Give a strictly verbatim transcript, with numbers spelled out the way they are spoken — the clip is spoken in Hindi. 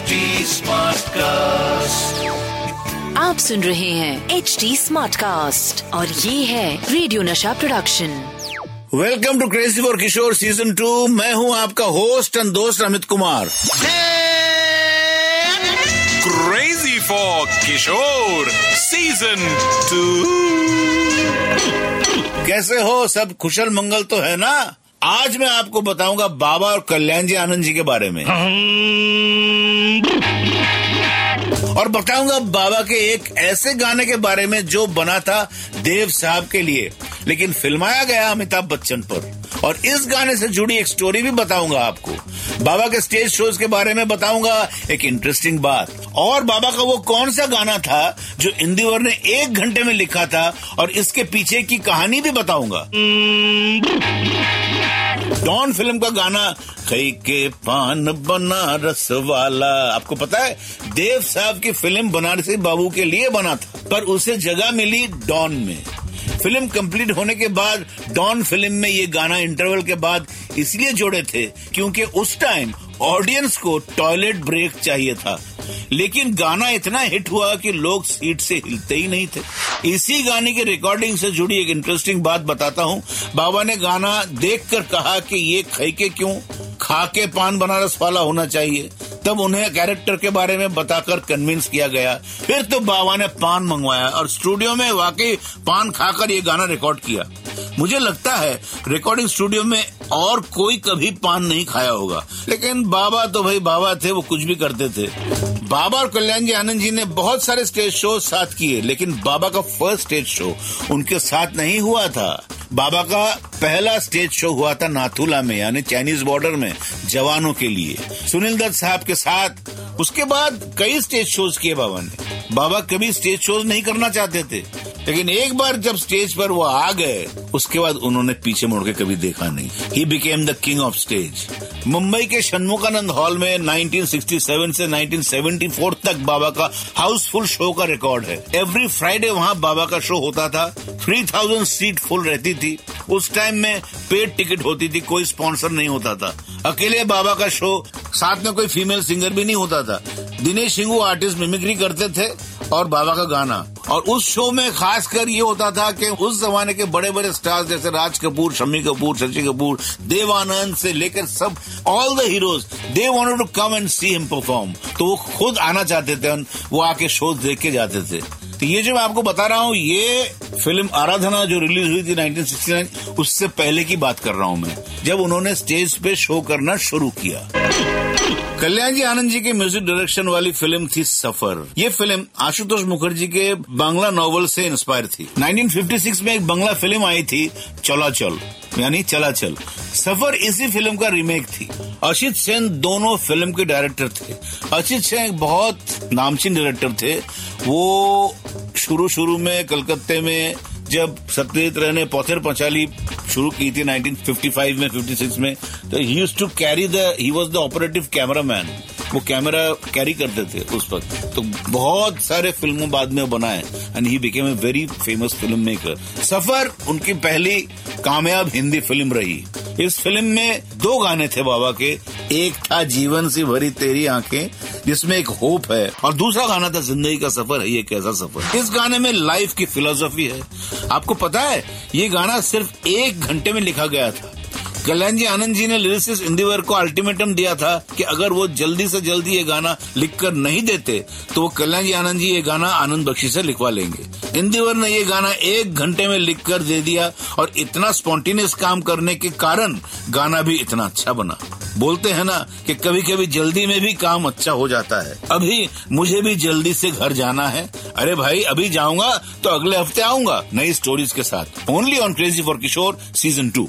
एच डी स्मार्टकास्ट, आप सुन रहे हैं एच डी स्मार्टकास्ट और ये है radio Nasha production. Welcome to crazy for Kishore season two. मैं हूँ आपका होस्ट एंड दोस्त Amit Kumar. Crazy for Kishore season two, कैसे हो? सब कुशल मंगल तो है ना? आज मैं आपको बताऊंगा बाबा और कल्याणजी आनंद जी के बारे में और बताऊंगा बाबा के एक ऐसे गाने के बारे में जो बना था देव साहब के लिए लेकिन फिल्माया गया अमिताभ बच्चन पर, और इस गाने से जुड़ी एक स्टोरी भी बताऊंगा आपको। बाबा के स्टेज शोज के बारे में बताऊंगा एक इंटरेस्टिंग बात, और बाबा का वो कौन सा गाना था जो इंदीवर ने एक घंटे में लिखा था और इसके पीछे की कहानी भी बताऊंगा। डॉन फिल्म का गाना कई के पान बनारस वाला, आपको पता है देव साहब की फिल्म बनारसी बाबू के लिए बना था पर उसे जगह मिली डॉन में। फिल्म कंप्लीट होने के बाद डॉन फिल्म में ये गाना इंटरवल के बाद इसलिए जोड़े थे क्योंकि उस टाइम ऑडियंस को टॉयलेट ब्रेक चाहिए था, लेकिन गाना इतना हिट हुआ कि लोग सीट से हिलते ही नहीं थे। इसी गाने की रिकॉर्डिंग से जुड़ी एक इंटरेस्टिंग बात बताता हूँ। बाबा ने गाना देखकर कहा कि ये खैके क्यों, खाके पान बनारस वाला होना चाहिए। तब उन्हें कैरेक्टर के बारे में बताकर कन्विंस किया गया। फिर तो बाबा ने पान मंगवाया और स्टूडियो में वाकई पान खाकर ये गाना रिकॉर्ड किया। मुझे लगता है रिकॉर्डिंग स्टूडियो में और कोई कभी पान नहीं खाया होगा, लेकिन बाबा तो भाई बाबा थे, वो कुछ भी करते थे। बाबा और कल्याणजी आनंद जी ने बहुत सारे स्टेज शो साथ किए, लेकिन बाबा का फर्स्ट स्टेज शो उनके साथ नहीं हुआ था। बाबा का पहला स्टेज शो हुआ था नाथुला में, यानी चाइनीज बॉर्डर में जवानों के लिए, सुनील दत्त साहब के साथ। उसके बाद कई स्टेज शोज किए बाबा ने। बाबा कभी स्टेज शोज नहीं करना चाहते थे, लेकिन एक बार जब स्टेज पर वो आ गए उसके बाद उन्होंने पीछे मुड़ के कभी देखा नहीं। He became the king of stage. Mumbai के शनमुखानंद हॉल में नाइनटीन सिक्सटी सेवन से नाइनटीन सेवेंटी फोर तक बाबा का हाउसफुल शो का रिकॉर्ड है। एवरी फ्राइडे वहाँ बाबा का शो होता था। थ्री थाउजेंड सीट फुल रहती थी। उस टाइम में पेड टिकट होती थी, कोई स्पॉन्सर नहीं होता था। अकेले बाबा का शो, साथ में कोई फीमेल सिंगर भी नहीं होता था। दिनेश सिंह वो आर्टिस्ट मिमिक्री करते थे और बाबा का गाना। और उस शो में खासकर ये होता था कि उस जमाने के बड़े बड़े स्टार्स जैसे राज कपूर, शम्मी कपूर, शशि कपूर, देवानंद से लेकर सब, all the heroes, they wanted to come and see him perform. तो वो खुद आना चाहते थे, वो आके शो देख के जाते थे। तो ये जो मैं आपको बता रहा हूँ, ये फिल्म आराधना जो रिलीज हुई थी नाइनटीन सिक्सटी नाइन, उससे पहले की बात कर रहा हूँ मैं, जब उन्होंने स्टेज पे शो करना शुरू किया। कल्याणजी आनंद जी के म्यूजिक डायरेक्शन वाली फिल्म थी सफर। ये फिल्म आशुतोष मुखर्जी के बांग्ला नॉवल से इंस्पायर थी। नाइनटीन फिफ्टी सिक्स में एक बांग्ला फिल्म आई थी चलाचल, यानी चलाचल। सफर इसी फिल्म का रीमेक थी। अशित सेन दोनों फिल्म के डायरेक्टर थे। अशित सेन एक बहुत नामचीन डायरेक्टर थे। वो शुरू शुरू में कलकत्ते में, जब सत्यजीत रे ने पौथेर पंचाली शुरू की थी नाइनटीन फिफ्टी फाइव में, फिफ्टी सिक्स में, तो he used to carry the he was the operative cameraman. वो कैमरा कैरी करते थे उस पर। तो बहुत सारे फिल्मों बाद में बनाए and he became a very famous film maker. सफर उनकी पहली कामयाब हिंदी फिल्म रही। इस फिल्म में दो गाने थे बाबा के। एक था जीवन से भरी तेरी आंखें, जिसमें एक होप है, और दूसरा गाना था जिंदगी का सफर है ये कैसा सफर। इस गाने में लाइफ की फिलॉसफी है। आपको पता है ये गाना सिर्फ एक घंटे में लिखा गया था। कल्याणजी आनंद जी ने लिरिसिस्ट इंदिवर को अल्टीमेटम दिया था कि अगर वो जल्दी से जल्दी ये गाना लिखकर नहीं देते तो वो कल्याणजी आनंद जी ये गाना आनंद बख्शी से लिखवा लेंगे। इंदिवर ने ये गाना एक घंटे में लिखकर दे दिया, और इतना स्पॉन्टेनियस काम करने के कारण गाना भी इतना अच्छा बना। बोलते हैं ना कि कभी कभी जल्दी में भी काम अच्छा हो जाता है। अभी मुझे भी जल्दी से घर जाना है। अरे भाई अभी जाऊंगा तो अगले हफ्ते आऊंगा नई स्टोरीज के साथ। Only on crazy for Kishore season to.